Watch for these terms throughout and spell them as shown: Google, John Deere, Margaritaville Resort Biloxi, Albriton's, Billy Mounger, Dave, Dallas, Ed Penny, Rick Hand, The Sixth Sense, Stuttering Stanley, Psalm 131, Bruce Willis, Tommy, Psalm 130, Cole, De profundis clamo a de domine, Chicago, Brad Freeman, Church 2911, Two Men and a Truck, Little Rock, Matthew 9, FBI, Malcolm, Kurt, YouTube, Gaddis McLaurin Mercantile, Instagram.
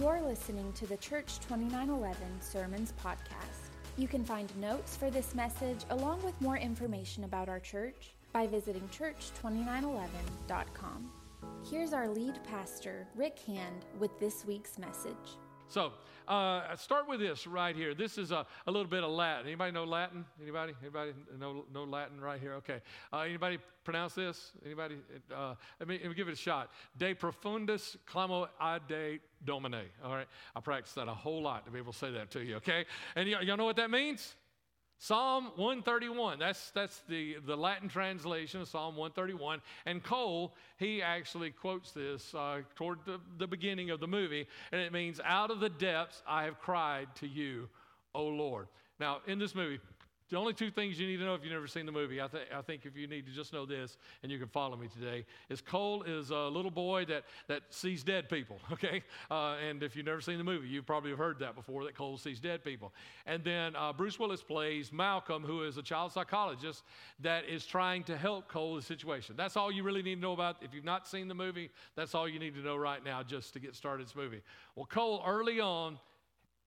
You're listening to the Church 2911 Sermons Podcast. You can find notes for this message along with more information about our church by visiting church2911.com. Here's our lead pastor, Rick Hand, with this week's message. So, start with this right here. This is a little bit of Latin. Anybody know Latin? Anybody? Anybody know Latin right here? Okay. Anybody pronounce this? Anybody? Let me give it a shot. De profundis clamo a de domine. All right. I practiced that a whole lot to be able to say that to you, okay? And y'all know what that means? Psalm 131, that's the Latin translation of Psalm 131. And Cole, he actually quotes this toward the beginning of the movie, and it means, out of the depths I have cried to you, O Lord. Now, in this movie, the only two things you need to know if you've never seen the movie, I think if you need to just know this, and you can follow me today, is Cole is a little boy that sees dead people, okay? And if you've never seen the movie, you probably have heard that before, that Cole sees dead people. And then Bruce Willis plays Malcolm, who is a child psychologist that is trying to help Cole the situation. That's all you really need to know about. If you've not seen the movie, that's all you need to know right now just to get started this movie. Well, Cole, early on,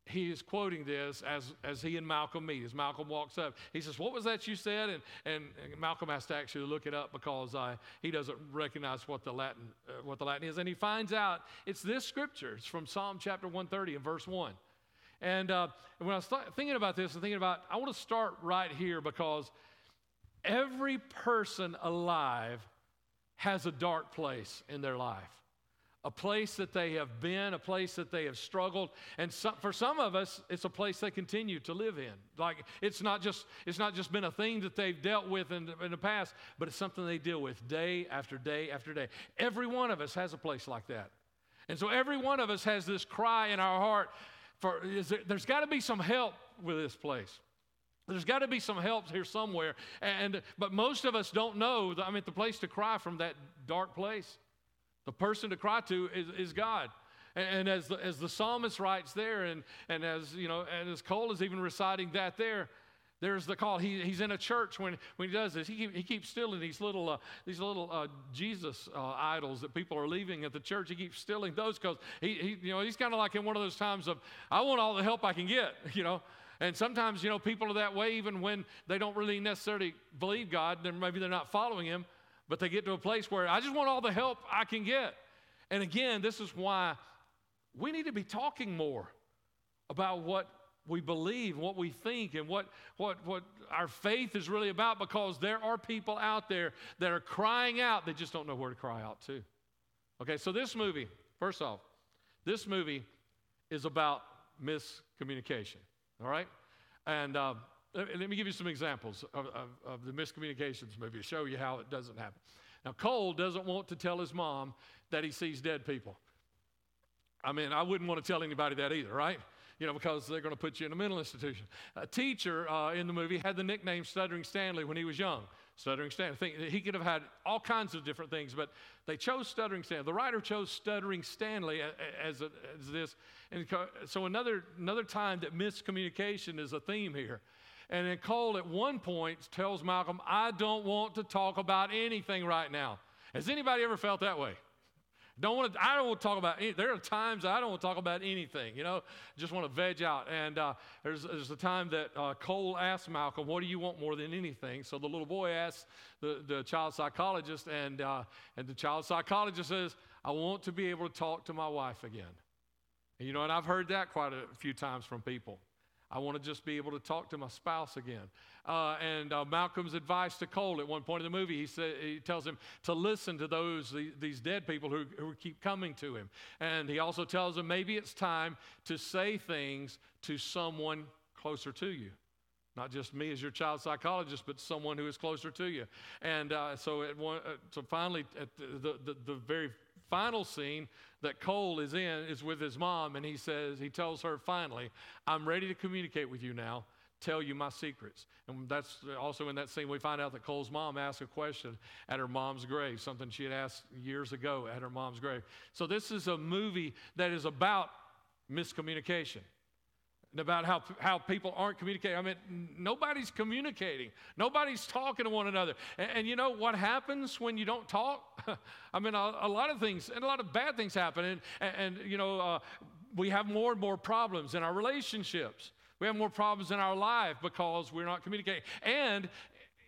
he is quoting this as he and Malcolm meet. As Malcolm walks up, he says, "What was that you said?" And Malcolm has to actually look it up because he doesn't recognize what the Latin is. And he finds out it's this scripture. It's from Psalm chapter 130 and verse 1. And when I was thinking about this and thinking about, I want to start right here because every person alive has a dark place in their life. A place that they have been, a place that they have struggled. And for some of us, it's a place they continue to live in. Like, it's not just been a thing that they've dealt with in the past, but it's something they deal with day after day after day. Every one of us has a place like that. And so every one of us has this cry in our heart there's got to be some help with this place. There's got to be some help here somewhere. But most of us don't know, the place to cry from that dark place. The person to cry to is God. And as the psalmist writes there, and as you know, and as Cole is even reciting that there's the call. He's in a church when he does this. He keeps stealing these little Jesus idols that people are leaving at the church. He keeps stealing those because he's kind of like in one of those times of, I want all the help I can get, you know. And sometimes, you know, people are that way even when they don't really necessarily believe God, then maybe they're not following him. But they get to a place where I just want all the help I can get. And again, this is why we need to be talking more about what we believe, what we think, and what our faith is really about, because there are people out there that are crying out. They just don't know where to cry out to. Okay, so this movie, first off, this movie is about miscommunication, all right? And let me give you some examples of the miscommunications movie to show you how it doesn't happen. Now, Cole doesn't want to tell his mom that he sees dead people. I mean, I wouldn't want to tell anybody that either, right? You know, because they're going to put you in a mental institution. A teacher in the movie had the nickname Stuttering Stanley when he was young. Stuttering Stanley. He could have had all kinds of different things, but they chose Stuttering Stanley. The writer chose Stuttering Stanley as this. And so another time that miscommunication is a theme here. And then Cole at one point tells Malcolm, I don't want to talk about anything right now. Has anybody ever felt that way? I don't want to talk about anything. There are times I don't want to talk about anything, you know. Just want to veg out. And there's a time that Cole asks Malcolm, what do you want more than anything? So the little boy asks the child psychologist, and the child psychologist says, I want to be able to talk to my wife again. And you know, and I've heard that quite a few times from people. I want to just be able to talk to my spouse again. Malcolm's advice to Cole at one point in the movie, he tells him to listen to these dead people who keep coming to him. And he also tells him maybe it's time to say things to someone closer to you. Not just me as your child psychologist, but someone who is closer to you. And so finally, at the very final scene that Cole is in is with his mom, and he tells her finally, I'm ready to communicate with you now, tell you my secrets. And that's also in that scene we find out that Cole's mom asked a question at her mom's grave, something she had asked years ago at her mom's grave. So this is a movie that is about miscommunication. About how people aren't communicating. I mean, nobody's communicating. Nobody's talking to one another. And you know what happens when you don't talk? I mean, a lot of things, and a lot of bad things happen. And you know, we have more and more problems in our relationships. We have more problems in our life because we're not communicating. And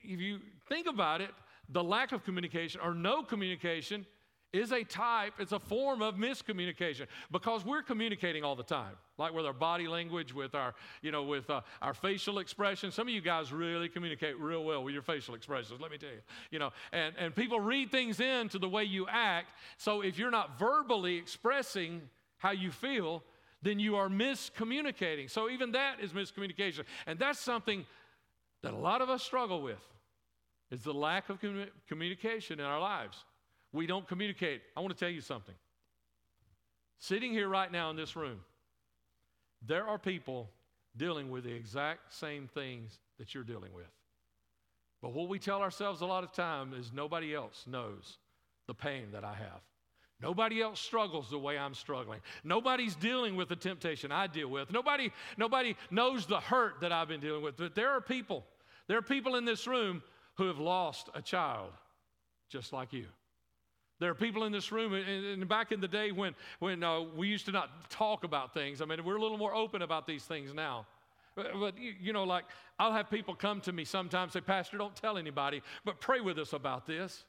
if you think about it, the lack of communication or no communication is a type, it's a form of miscommunication, because we're communicating all the time, like with our body language, with our, with our facial expressions. Some of you guys really communicate real well with your facial expressions, let me tell you. And people read things into the way you act. So if you're not verbally expressing how you feel, then you are miscommunicating. So even that is miscommunication. And that's something that a lot of us struggle with, is the lack of communication in our lives. We don't communicate. I want to tell you something. Sitting here right now in this room, there are people dealing with the exact same things that you're dealing with. But what we tell ourselves a lot of time is nobody else knows the pain that I have. Nobody else struggles the way I'm struggling. Nobody's dealing with the temptation I deal with. Nobody knows the hurt that I've been dealing with. But there are people in this room who have lost a child just like you. There are people in this room, and back in the day when we used to not talk about things. I mean, we're a little more open about these things now. But, like I'll have people come to me sometimes, say, Pastor, don't tell anybody, but pray with us about this.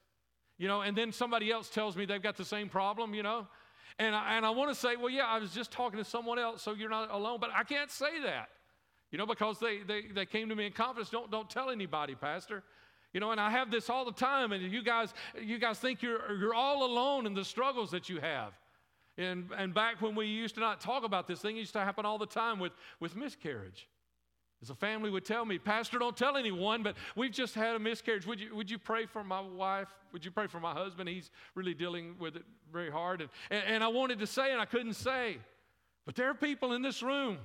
And then somebody else tells me they've got the same problem, And I want to say, well, yeah, I was just talking to someone else, so you're not alone. But I can't say that, because they came to me in confidence. Don't tell anybody, Pastor. And I have this all the time, and you guys think you're all alone in the struggles that you have. And back when we used to not talk about this thing, it used to happen all the time with miscarriage. As a family would tell me, Pastor, don't tell anyone, but we've just had a miscarriage. Would you pray for my wife? Would you pray for my husband? He's really dealing with it very hard. And I wanted to say, and I couldn't say. But there are people in this room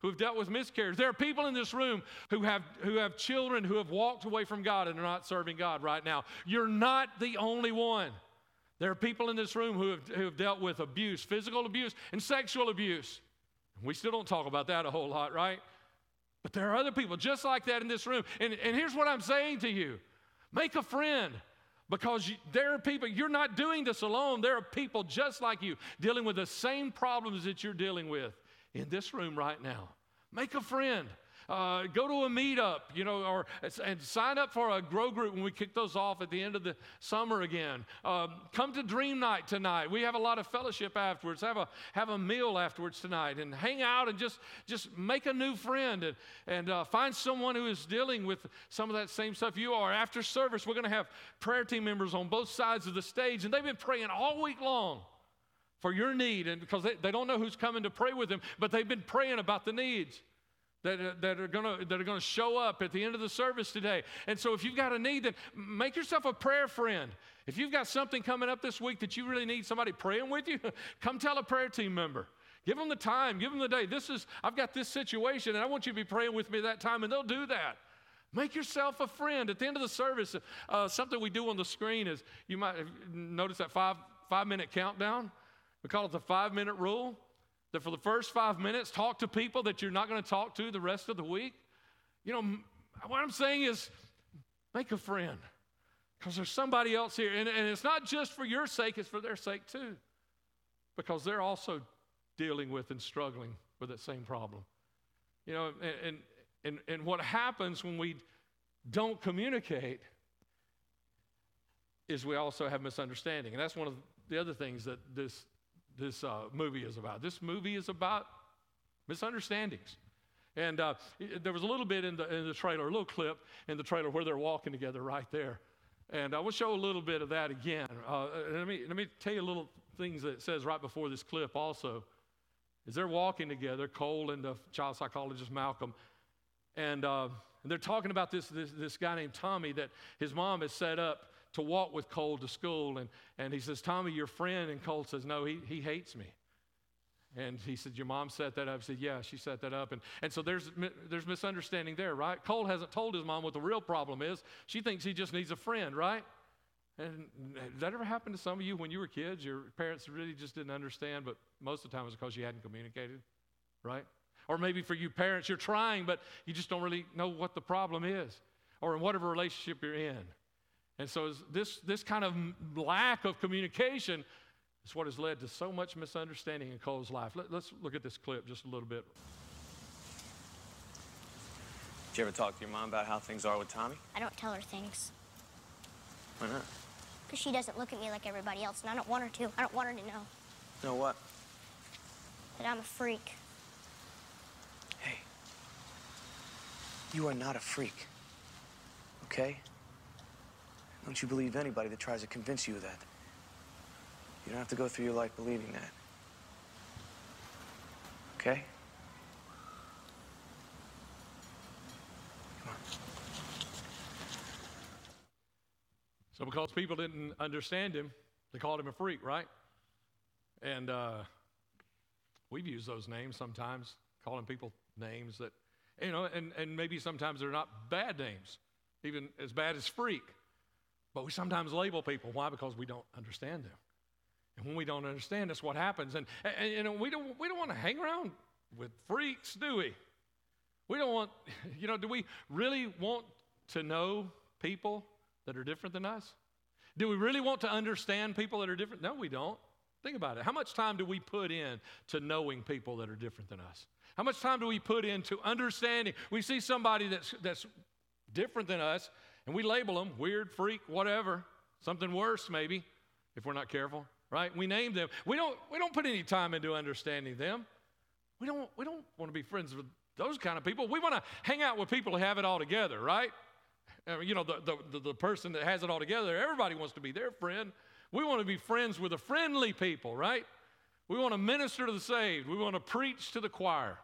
who have dealt with miscarriage. There are people in this room who have children who have walked away from God and are not serving God right now. You're not the only one. There are people in this room who have dealt with abuse, physical abuse and sexual abuse. We still don't talk about that a whole lot, right? But there are other people just like that in this room. And here's what I'm saying to you. Make a friend, because there are people, you're not doing this alone. There are people just like you dealing with the same problems that you're dealing with in this room right now. Make a friend. Go to a meetup, and sign up for a grow group when we kick those off at the end of the summer again. Come to Dream Night tonight. We have a lot of fellowship afterwards. Have a meal afterwards tonight, and hang out and just make a new friend and find someone who is dealing with some of that same stuff you are. After service, we're going to have prayer team members on both sides of the stage, and they've been praying all week long for your need, and because they don't know who's coming to pray with them, but they've been praying about the needs that are going to show up at the end of the service today. And so if you've got a need, then make yourself a prayer friend. If you've got something coming up this week that you really need somebody praying with you, come tell a prayer team member. Give them the time, give them the day. I've got this situation, and I want you to be praying with me that time, and they'll do that. Make yourself a friend. At the end of the service, something we do on the screen is, you might notice that five-minute countdown. We call it the 5-minute rule. That for the first 5 minutes, talk to people that you're not going to talk to the rest of the week. What I'm saying is, make a friend, because there's somebody else here. And it's not just for your sake, it's for their sake too, because they're also dealing with and struggling with that same problem. And what happens when we don't communicate is we also have misunderstanding. And that's one of the other things that this movie is about. This movie is about misunderstandings. And there was a little bit in the trailer, a little clip in the trailer where they're walking together right there. And I will show a little bit of that again. Let me tell you little things that it says right before this clip also. Is they're walking together, Cole and the child psychologist Malcolm. And they're talking about this guy named Tommy that his mom has set up to walk with Cole to school, and he says, Tommy, your friend, and Cole says, no, he hates me. And he said, your mom set that up? He said, yeah, she set that up. And so there's misunderstanding there, right? Cole hasn't told his mom what the real problem is. She thinks he just needs a friend, right? And that ever happened to some of you when you were kids? Your parents really just didn't understand, but most of the time it's because you hadn't communicated, right? Or maybe for you parents, you're trying, but you just don't really know what the problem is or in whatever relationship you're in. And so this kind of lack of communication It's what has led to so much misunderstanding in Cole's life. Let's look at this clip just a little bit. Did you ever talk to your mom about how things are with Tommy? I don't tell her things. Why not? Because she doesn't look at me like everybody else, and I don't want her to. I don't want her to know. Know what? That I'm a freak. Hey, you are not a freak, okay? Don't you believe anybody that tries to convince you of that. You don't have to go through your life believing that, okay? Come on. So because people didn't understand him, they called him a freak, right? And we've used those names sometimes, calling people names that, you know, and maybe sometimes they're not bad names, even as bad as freak. But we sometimes label people. Why? Because we don't understand them. And when we don't understand, that's what happens. And you know, we don't want to hang around with freaks, do we? We don't want, you know, do we really want to know people that are different than us? Do we really want to understand people that are different? No, we don't. Think about it. How much time do we put in to knowing people that are different than us? How much time do we put into understanding? We see somebody that's different than us, and we label them weird, freak, whatever, something worse maybe, if we're not careful. Right? We name them. We don't put any time into understanding them. We don't want to be friends with those kind of people. We want to hang out with people who have it all together, right? You know, the person that has it all together, everybody wants to be their friend. We want to be friends with the friendly people, right? We want to minister to the saved. We want to preach to the choir.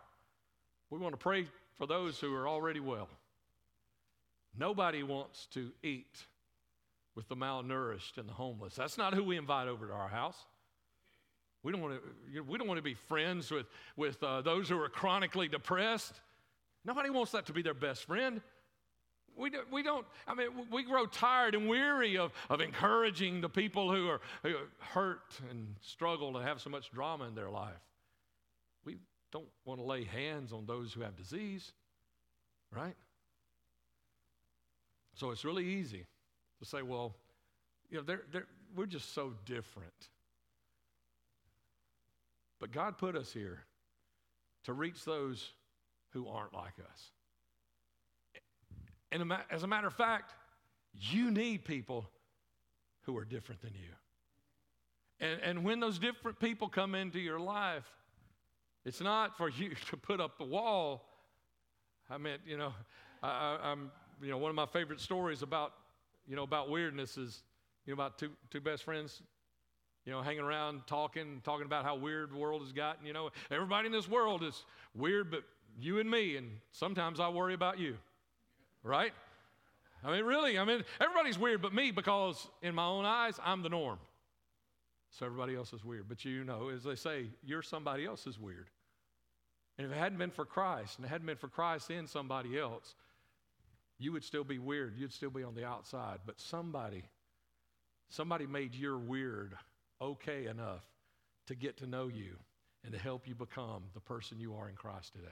We want to pray for those who are already well. Nobody wants to eat with the malnourished and the homeless. That's not who we invite over to our house. We don't want to be friends with those who are chronically depressed. Nobody wants that to be their best friend. We grow tired and weary of encouraging the people who are hurt and struggle to have so much drama in their life. We don't want to lay hands on those who have disease, right? So it's really easy to say, well, you know, we're just so different. But God put us here to reach those who aren't like us. And as a matter of fact, you need people who are different than you. And when those different people come into your life, it's not for you to put up the wall. I mean, you know, I'm, you know, one of my favorite stories about weirdness is, you know, about two best friends, you know, hanging around, talking about how weird the world has gotten. You know, everybody in this world is weird, but you and me, and sometimes I worry about you, right? I mean, really, everybody's weird but me, because in my own eyes, I'm the norm. So everybody else is weird. But you know, as they say, you're somebody else's weird. And if it hadn't been for Christ, and it hadn't been for Christ in somebody else, you would still be weird. You'd still be on the outside. But somebody made your weird okay enough to get to know you and to help you become the person you are in Christ today.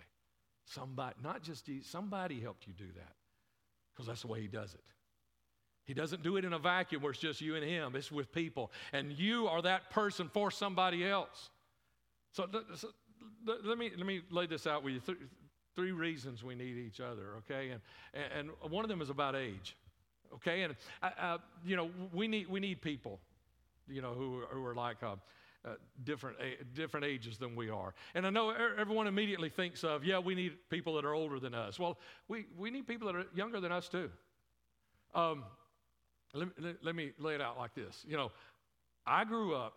Somebody, not just you, somebody helped you do that, because that's the way he does it. He doesn't do it in a vacuum where it's just you and him. It's with people. And you are that person for somebody else. So let me lay this out with you. Three reasons we need each other, okay? And one of them is about age, okay? And, you know, we need people, you know, who are like different ages than we are. And I know everyone immediately thinks of, yeah, we need people that are older than us. Well, we need people that are younger than us too. Let me lay it out like this. You know, I grew up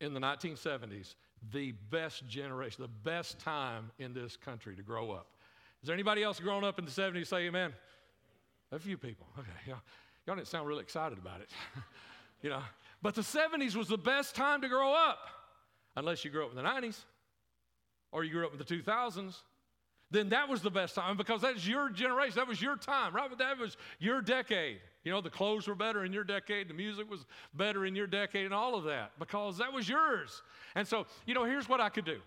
in the 1970s. The best generation, the best time in this country to grow up. Is there anybody else growing up in the 70s? Say amen. A few people. Okay, y'all didn't sound really excited about it. You know, but the 70s was the best time to grow up, unless you grew up in the 90s or you grew up in the 2000s. Then that was the best time, because that's your generation. That was your time, right? That was your decade. You know, the clothes were better in your decade. The music was better in your decade, and all of that, because that was yours. And so, you know, here's what I could do,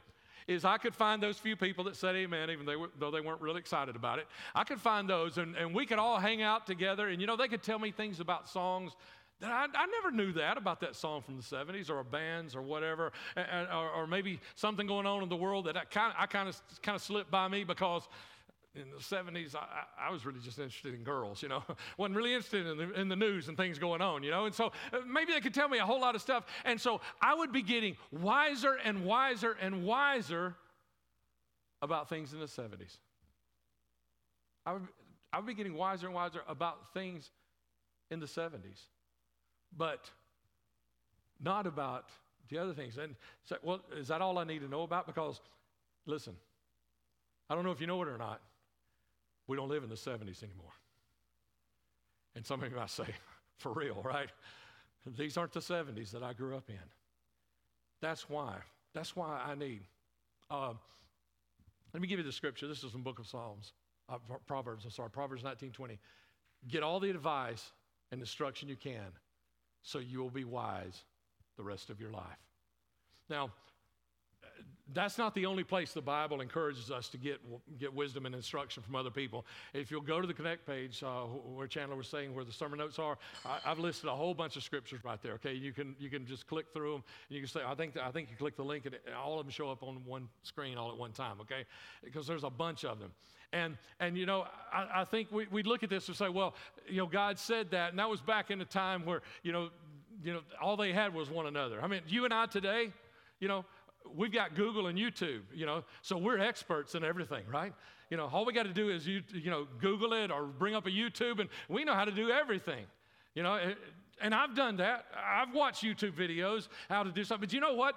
is I could find those few people that said amen, even though they weren't really excited about it. I could find those, and we could all hang out together, and, you know, they could tell me things about songs I never knew that about that song from the 70s or bands or whatever, or maybe something going on in the world that I kind of slipped by me, because in the 70s, I was really just interested in girls, you know. Wasn't really interested in the news and things going on, you know. And so maybe they could tell me a whole lot of stuff. And so I would be getting wiser and wiser and wiser about things in the 70s. I would be getting wiser and wiser about things in the 70s, but not about the other things. And so, well, is that all I need to know about? Because, listen, I don't know if you know it or not, we don't live in the 70s anymore. And some of you might say, for real, right? These aren't the 70s that I grew up in. That's why I need. Let me give you the scripture. This is from the book of Psalms, Proverbs 19:20. Get all the advice and instruction you can, so you will be wise the rest of your life. Now, that's not the only place the Bible encourages us to get wisdom and instruction from other people. If you'll go to the Connect page where Chandler was saying where the sermon notes are, I've listed a whole bunch of scriptures right there, okay? You can just click through them, and you can say, I think you click the link, and all of them show up on one screen all at one time, okay? Because there's a bunch of them. And you know, I think we look at this and say, well, you know, God said that, and that was back in a time where, you know, all they had was one another. I mean, you and I today, you know, we've got Google and YouTube, you know, so we're experts in everything, right? You know, all we got to do is, you know, Google it or bring up a YouTube, and we know how to do everything, you know, and I've done that. I've watched YouTube videos, how to do something, but you know what?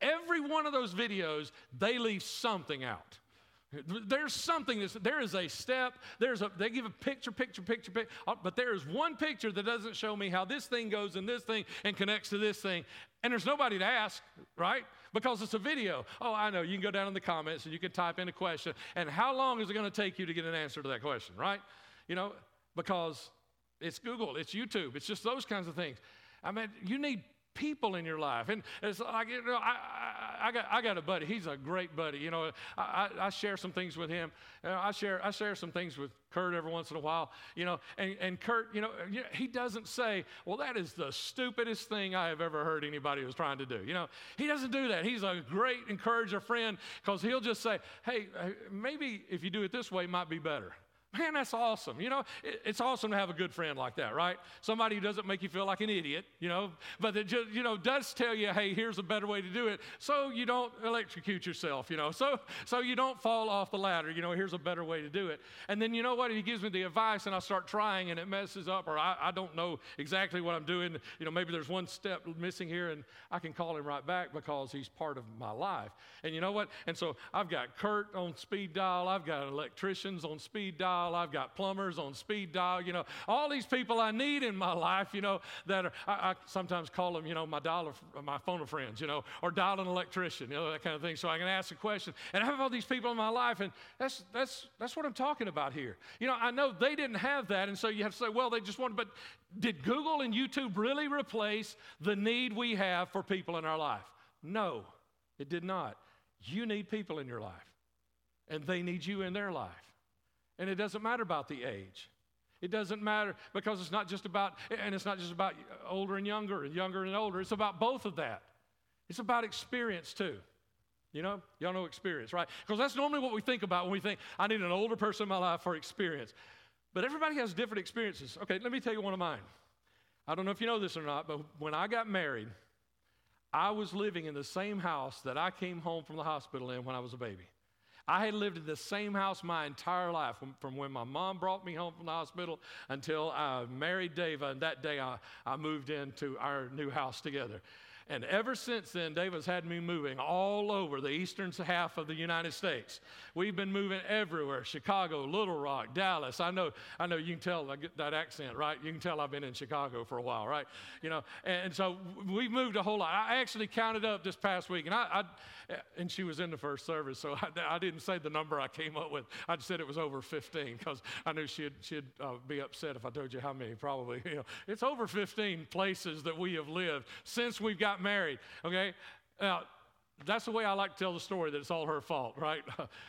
Every one of those videos, they leave something out. There's something, there is a step, they give a picture, but there is one picture that doesn't show me how this thing goes and this thing and connects to this thing. And there's nobody to ask, right? Because it's a video. Oh, I know, you can go down in the comments and you can type in a question, and how long is it going to take you to get an answer to that question, right? You know, because it's Google, it's YouTube, it's just those kinds of things. I mean, you need people in your life. And it's like, you know, I got a buddy. He's a great buddy. You know, I share some things with him. I share some things with Kurt every once in a while, you know, and Kurt, you know, he doesn't say, well, that is the stupidest thing I have ever heard anybody was trying to do. You know, he doesn't do that. He's a great encourager friend, because he'll just say, hey, maybe if you do it this way, it might be better. Man, that's awesome. You know, it's awesome to have a good friend like that, right? Somebody who doesn't make you feel like an idiot, you know, but that just, you know, does tell you, hey, here's a better way to do it, so you don't electrocute yourself, you know, so you don't fall off the ladder, you know, here's a better way to do it. And then, you know what, he gives me the advice, and I start trying, and it messes up, or I don't know exactly what I'm doing. You know, maybe there's one step missing here, and I can call him right back because he's part of my life. And you know what? And so I've got Kurt on speed dial. I've got electricians on speed dial. I've got plumbers on speed dial, you know, all these people I need in my life, you know, that are, I sometimes call them, you know, my phone of friends, you know, or dial an electrician, you know, that kind of thing, so I can ask a question. And I have all these people in my life, and that's what I'm talking about here. You know, I know they didn't have that, and so you have to say, well, they just wanted, but did Google and YouTube really replace the need we have for people in our life? No, it did not. You need people in your life, and they need you in their life. And it doesn't matter about the age. It doesn't matter, because it's not just about older and younger and older. It's about both of that. It's about experience too. You know, y'all know experience, right? Because that's normally what we think about when we think, I need an older person in my life for experience. But everybody has different experiences. Okay, let me tell you one of mine. I don't know if you know this or not, but when I got married, I was living in the same house that I came home from the hospital in when I was a baby. I had lived in the same house my entire life, from when my mom brought me home from the hospital until I married Dave, and that day I moved into our new house together. And ever since then, Dave has had me moving all over the eastern half of the United States. We've been moving everywhere, Chicago, Little Rock, Dallas. I know you can tell that accent, right? You can tell I've been in Chicago for a while, right? You know, and so we've moved a whole lot. I actually counted up this past week, and I she was in the first service, so I didn't say the number I came up with. I just said it was over 15, because I knew she'd be upset if I told you how many, probably. You know, it's over 15 places that we have lived since we've got married, okay? Now, that's the way I like to tell the story, that it's all her fault, right?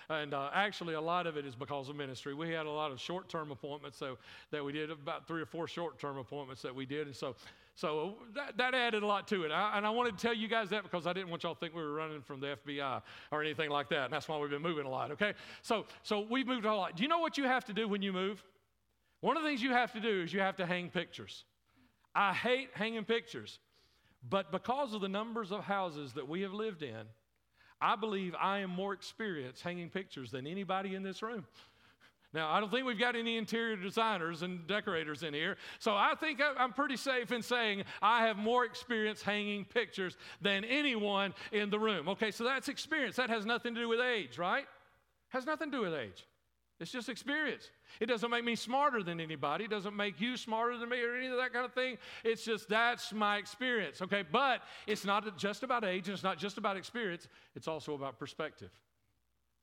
And actually, a lot of it is because of ministry. We had a lot of short-term appointments that we did, about 3 or 4 short-term appointments that we did, and so So that added a lot to it. I wanted to tell you guys that because I didn't want y'all to think we were running from the FBI or anything like that. And that's why we've been moving a lot, okay? So we've moved a lot. Do you know what you have to do when you move? One of the things you have to do is you have to hang pictures. I hate hanging pictures. But because of the numbers of houses that we have lived in, I believe I am more experienced hanging pictures than anybody in this room. Now, I don't think we've got any interior designers and decorators in here, so I think I'm pretty safe in saying I have more experience hanging pictures than anyone in the room. Okay, so that's experience. That has nothing to do with age, right? Has nothing to do with age. It's just experience. It doesn't make me smarter than anybody. It doesn't make you smarter than me or any of that kind of thing. It's just that's my experience, okay? But it's not just about age, and it's not just about experience. It's also about perspective.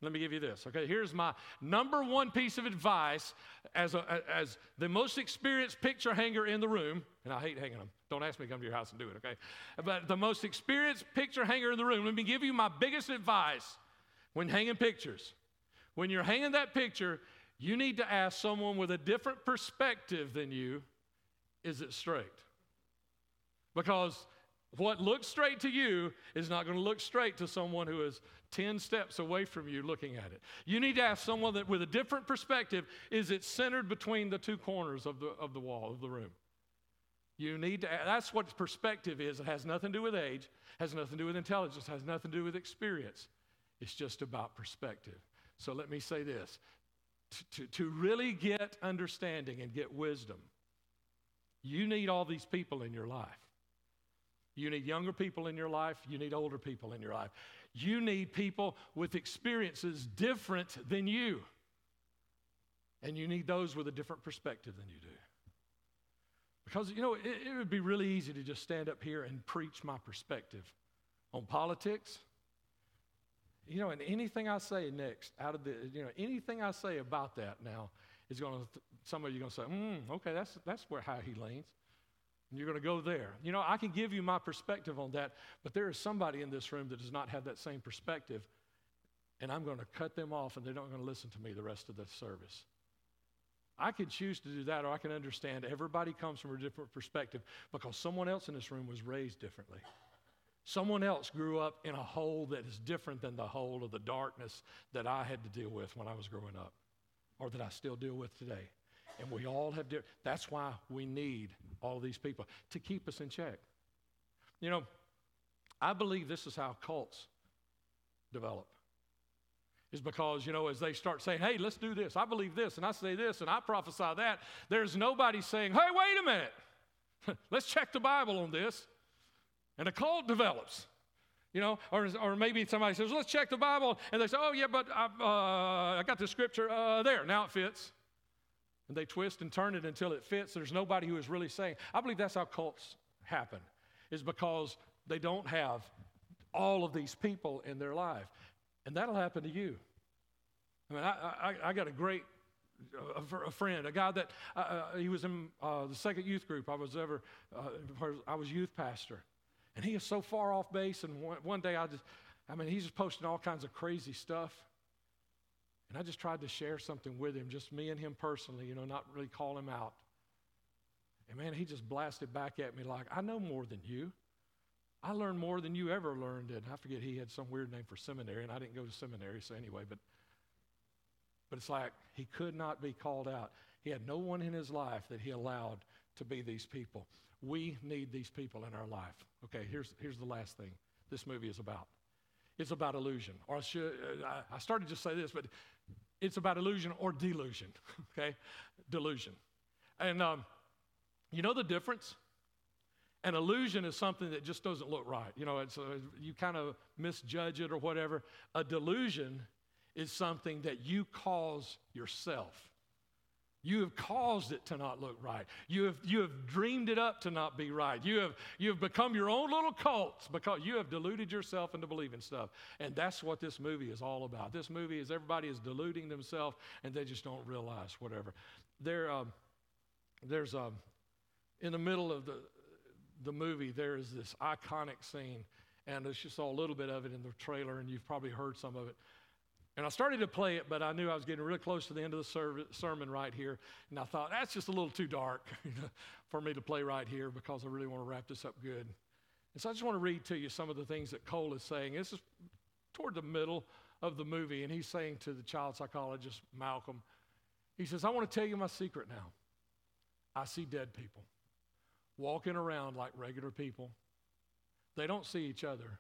Let me give you this, okay? Here's my number one piece of advice as the most experienced picture hanger in the room, and I hate hanging them. Don't ask me to come to your house and do it, okay? But the most experienced picture hanger in the room, let me give you my biggest advice when hanging pictures. When you're hanging that picture, you need to ask someone with a different perspective than you, is it straight? Because what looks straight to you is not going to look straight to someone who is 10 steps away from you looking at it. You need to ask someone that with a different perspective, is it centered between the two corners of the wall of the room? You need to ask. That's what perspective is. It has nothing to do with age, has nothing to do with intelligence, has nothing to do with experience. It's just about perspective. So let me say this, to really get understanding and get wisdom, you need all these people in your life. You need younger people in your life. You need older people in your life. You need people with experiences different than you. And you need those with a different perspective than you do. Because, you know, it would be really easy to just stand up here and preach my perspective on politics. You know, and anything I say next, anything I say about that now is going to, some of you are going to say, okay, that's where how he leans. And you're going to go there. You know, I can give you my perspective on that, but there is somebody in this room that does not have that same perspective, and I'm going to cut them off, and they're not going to listen to me the rest of the service. I could choose to do that, or I can understand everybody comes from a different perspective because someone else in this room was raised differently. Someone else grew up in a hole that is different than the hole of the darkness that I had to deal with when I was growing up, or that I still deal with today. And we all have different. That's why we need all these people to keep us in check. You know, I believe this is how cults develop. Is because, you know, as they start saying, hey, let's do this. I believe this, and I say this, and I prophesy that. There's nobody saying, hey, wait a minute. Let's check the Bible on this. And a cult develops, you know, or maybe somebody says, let's check the Bible. And they say, oh, yeah, but I got this scripture there. Now it fits. And they twist and turn it until it fits. There's nobody who is really saying. I believe that's how cults happen, is because they don't have all of these people in their life. And that'll happen to you. I mean, I got a great friend, a guy that he was in the second youth group I was ever, I was youth pastor. And he is so far off base, and one day he's just posting all kinds of crazy stuff. And I just tried to share something with him, just me and him personally, you know, not really call him out. And man, he just blasted back at me like, I know more than you. I learned more than you ever learned. And I forget, he had some weird name for seminary, and I didn't go to seminary, so anyway. But it's like he could not be called out. He had no one in his life that he allowed to be these people. We need these people in our life. Okay, here's the last thing this movie is about. It's about illusion. Or I started to say this, but it's about illusion or delusion, okay? Delusion. And you know the difference? An illusion is something that just doesn't look right. You know, it's you kind of misjudge it or whatever. A delusion is something that you cause yourself. You have caused it to not look right. You have dreamed it up to not be right. You have become your own little cults because you have deluded yourself into believing stuff. And that's what this movie is all about. This movie is everybody is deluding themselves and they just don't realize whatever. There's in the middle of the movie, there is this iconic scene, and you saw a little bit of it in the trailer, and you've probably heard some of it. And I started to play it, but I knew I was getting really close to the end of the sermon right here. And I thought, that's just a little too dark for me to play right here because I really want to wrap this up good. And so I just want to read to you some of the things that Cole is saying. This is toward the middle of the movie, and he's saying to the child psychologist, Malcolm, he says, I want to tell you my secret now. I see dead people walking around like regular people. They don't see each other.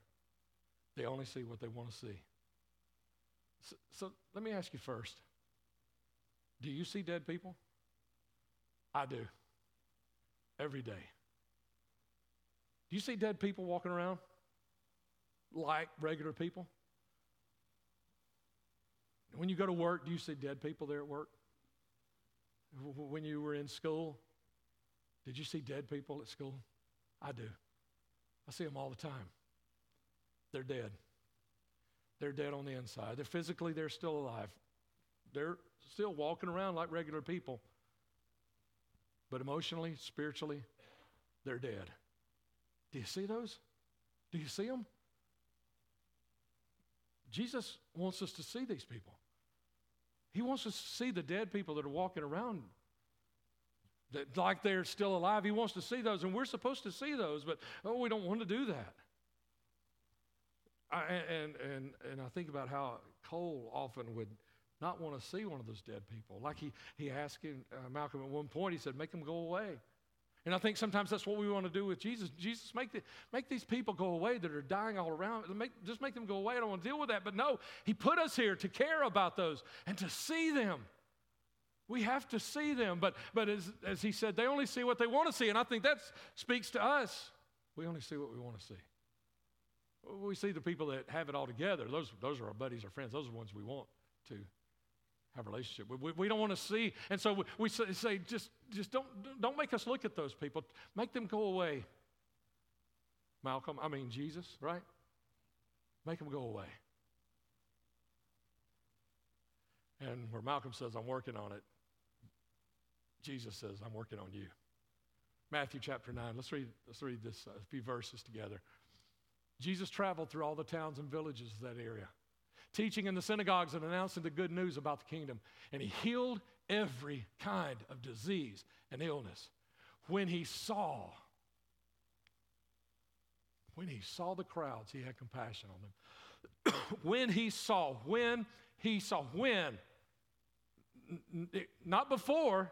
They only see what they want to see. So let me ask you first, do you see dead people? I do. Every day. Do you see dead people walking around like regular people? When you go to work, do you see dead people there at work? When you were in school, did you see dead people at school? I do. I see them all the time. They're dead. They're dead on the inside. They're physically, they're still alive. They're still walking around like regular people. But emotionally, spiritually, they're dead. Do you see those? Do you see them? Jesus wants us to see these people. He wants us to see the dead people that are walking around like they're still alive. He wants to see those, and we're supposed to see those, but we don't want to do that. And I think about how Cole often would not want to see one of those dead people. Like he asked him, Malcolm at one point, he said, make them go away. And I think sometimes that's what we want to do with Jesus. Jesus, make these people go away that are dying all around. Just make them go away. I don't want to deal with that. But no, he put us here to care about those and to see them. We have to see them. But as he said, they only see what they want to see. And I think that speaks to us. We only see what we want to see. We see the people that have it all together. Those are our buddies, our friends. Those are the ones we want to have a relationship with. We don't want to see. And so we say, just don't make us look at those people. Make them go away. Jesus, right? Make them go away. And where Malcolm says, I'm working on it, Jesus says, I'm working on you. Matthew chapter 9. Let's read this a few verses together. Jesus traveled through all the towns and villages of that area, teaching in the synagogues and announcing the good news about the kingdom. And he healed every kind of disease and illness. When he saw the crowds, he had compassion on them. Not before,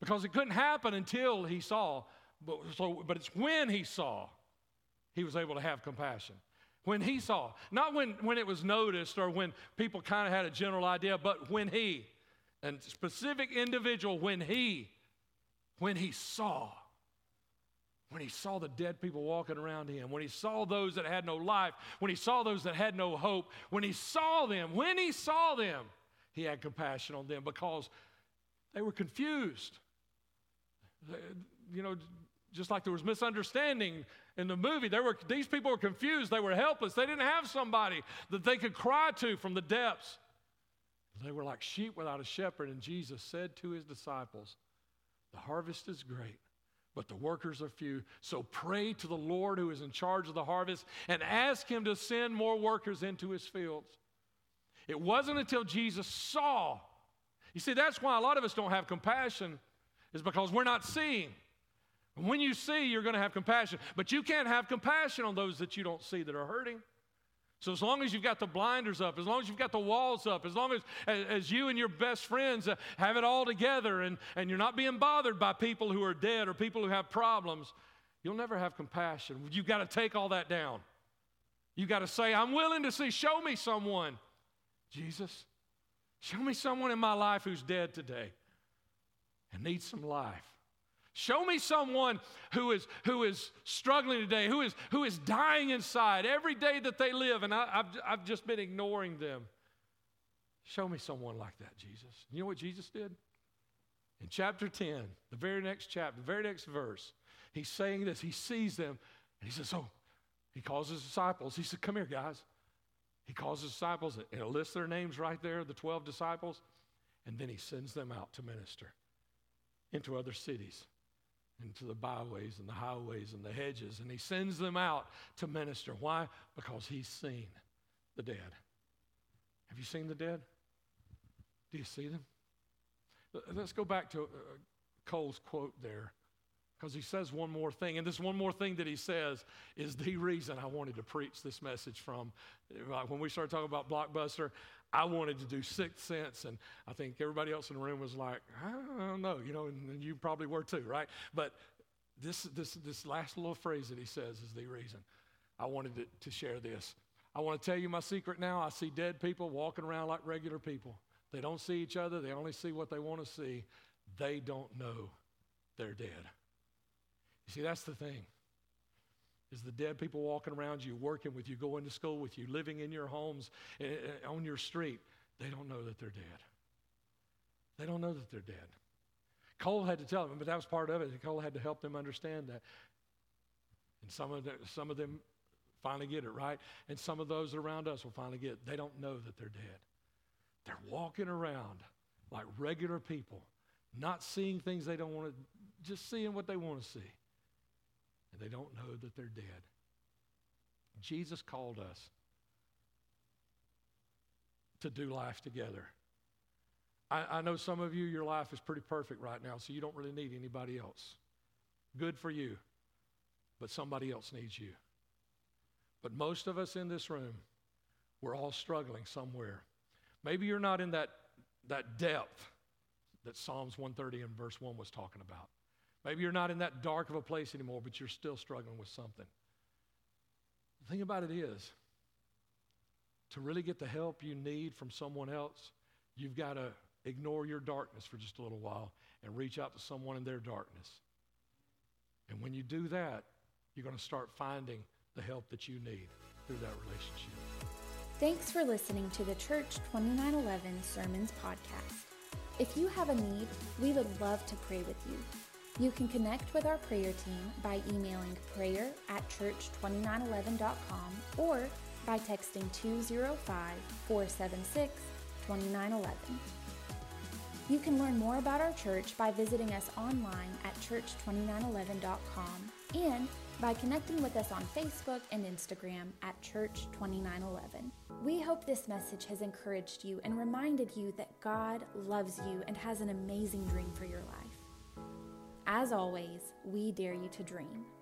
because it couldn't happen until he saw, but it's when he saw. He was able to have compassion. When he saw, not when it was noticed or when people kind of had a general idea, but when he, and specific individual, when he saw. When he saw the dead people walking around him, when he saw those that had no life, when he saw those that had no hope, when he saw them, he had compassion on them because they were confused. Just like there was misunderstanding in the movie, these people were confused. They were helpless. They didn't have somebody that they could cry to from the depths. They were like sheep without a shepherd. And Jesus said to his disciples, the harvest is great, but the workers are few. So pray to the Lord who is in charge of the harvest and ask him to send more workers into his fields. It wasn't until Jesus saw. You see, that's why a lot of us don't have compassion, is because we're not seeing. When you see, you're going to have compassion. But you can't have compassion on those that you don't see that are hurting. So as long as you've got the blinders up, as long as you've got the walls up, as long as you and your best friends have it all together and you're not being bothered by people who are dead or people who have problems, you'll never have compassion. You've got to take all that down. You've got to say, I'm willing to see. Show me someone. Jesus, show me someone in my life who's dead today and needs some life. Show me someone who is struggling today, who is dying inside every day that they live, and I've just been ignoring them. Show me someone like that, Jesus. You know what Jesus did? In chapter 10, the very next chapter, the very next verse, he's saying this. He sees them, and he says, oh, he calls his disciples. He said, come here, guys. He calls his disciples, and it lists their names right there, the 12 disciples, and then he sends them out to minister into other cities, into the byways and the highways and the hedges, and he sends them out to minister. Why? Because he's seen the dead. Have you seen the dead? Do you see them? Let's go back to Cole's quote there, because he says one more thing. And this one more thing that he says is the reason I wanted to preach this message from. When we started talking about Blockbuster, I wanted to do Sixth Sense, and I think everybody else in the room was like, I don't know, you know, and you probably were too, right? But this last little phrase that he says is the reason I wanted to share this. I want to tell you my secret now. I see dead people walking around like regular people. They don't see each other. They only see what they want to see. They don't know they're dead. You see, that's the thing. Is the dead people walking around you, working with you, going to school with you, living in your homes, on your street. They don't know that they're dead. They don't know that they're dead. Cole had to tell them, but that was part of it. Cole had to help them understand that. And some of them finally get it, right? And some of those around us will finally get it. They don't know that they're dead. They're walking around like regular people, not seeing things they don't want to, just seeing what they want to see. And they don't know that they're dead. Jesus called us to do life together. I know some of you, your life is pretty perfect right now, so you don't really need anybody else. Good for you, but somebody else needs you. But most of us in this room, we're all struggling somewhere. Maybe you're not in that depth that Psalms 130 and verse 1 was talking about. Maybe you're not in that dark of a place anymore, but you're still struggling with something. The thing about it is, to really get the help you need from someone else, you've got to ignore your darkness for just a little while and reach out to someone in their darkness. And when you do that, you're going to start finding the help that you need through that relationship. Thanks for listening to the Church 2911 Sermons Podcast. If you have a need, we would love to pray with you. You can connect with our prayer team by emailing prayer@church2911.com or by texting 205-476-2911. You can learn more about our church by visiting us online at church2911.com and by connecting with us on Facebook and Instagram at Church 2911. We hope this message has encouraged you and reminded you that God loves you and has an amazing dream for your life. As always, we dare you to dream.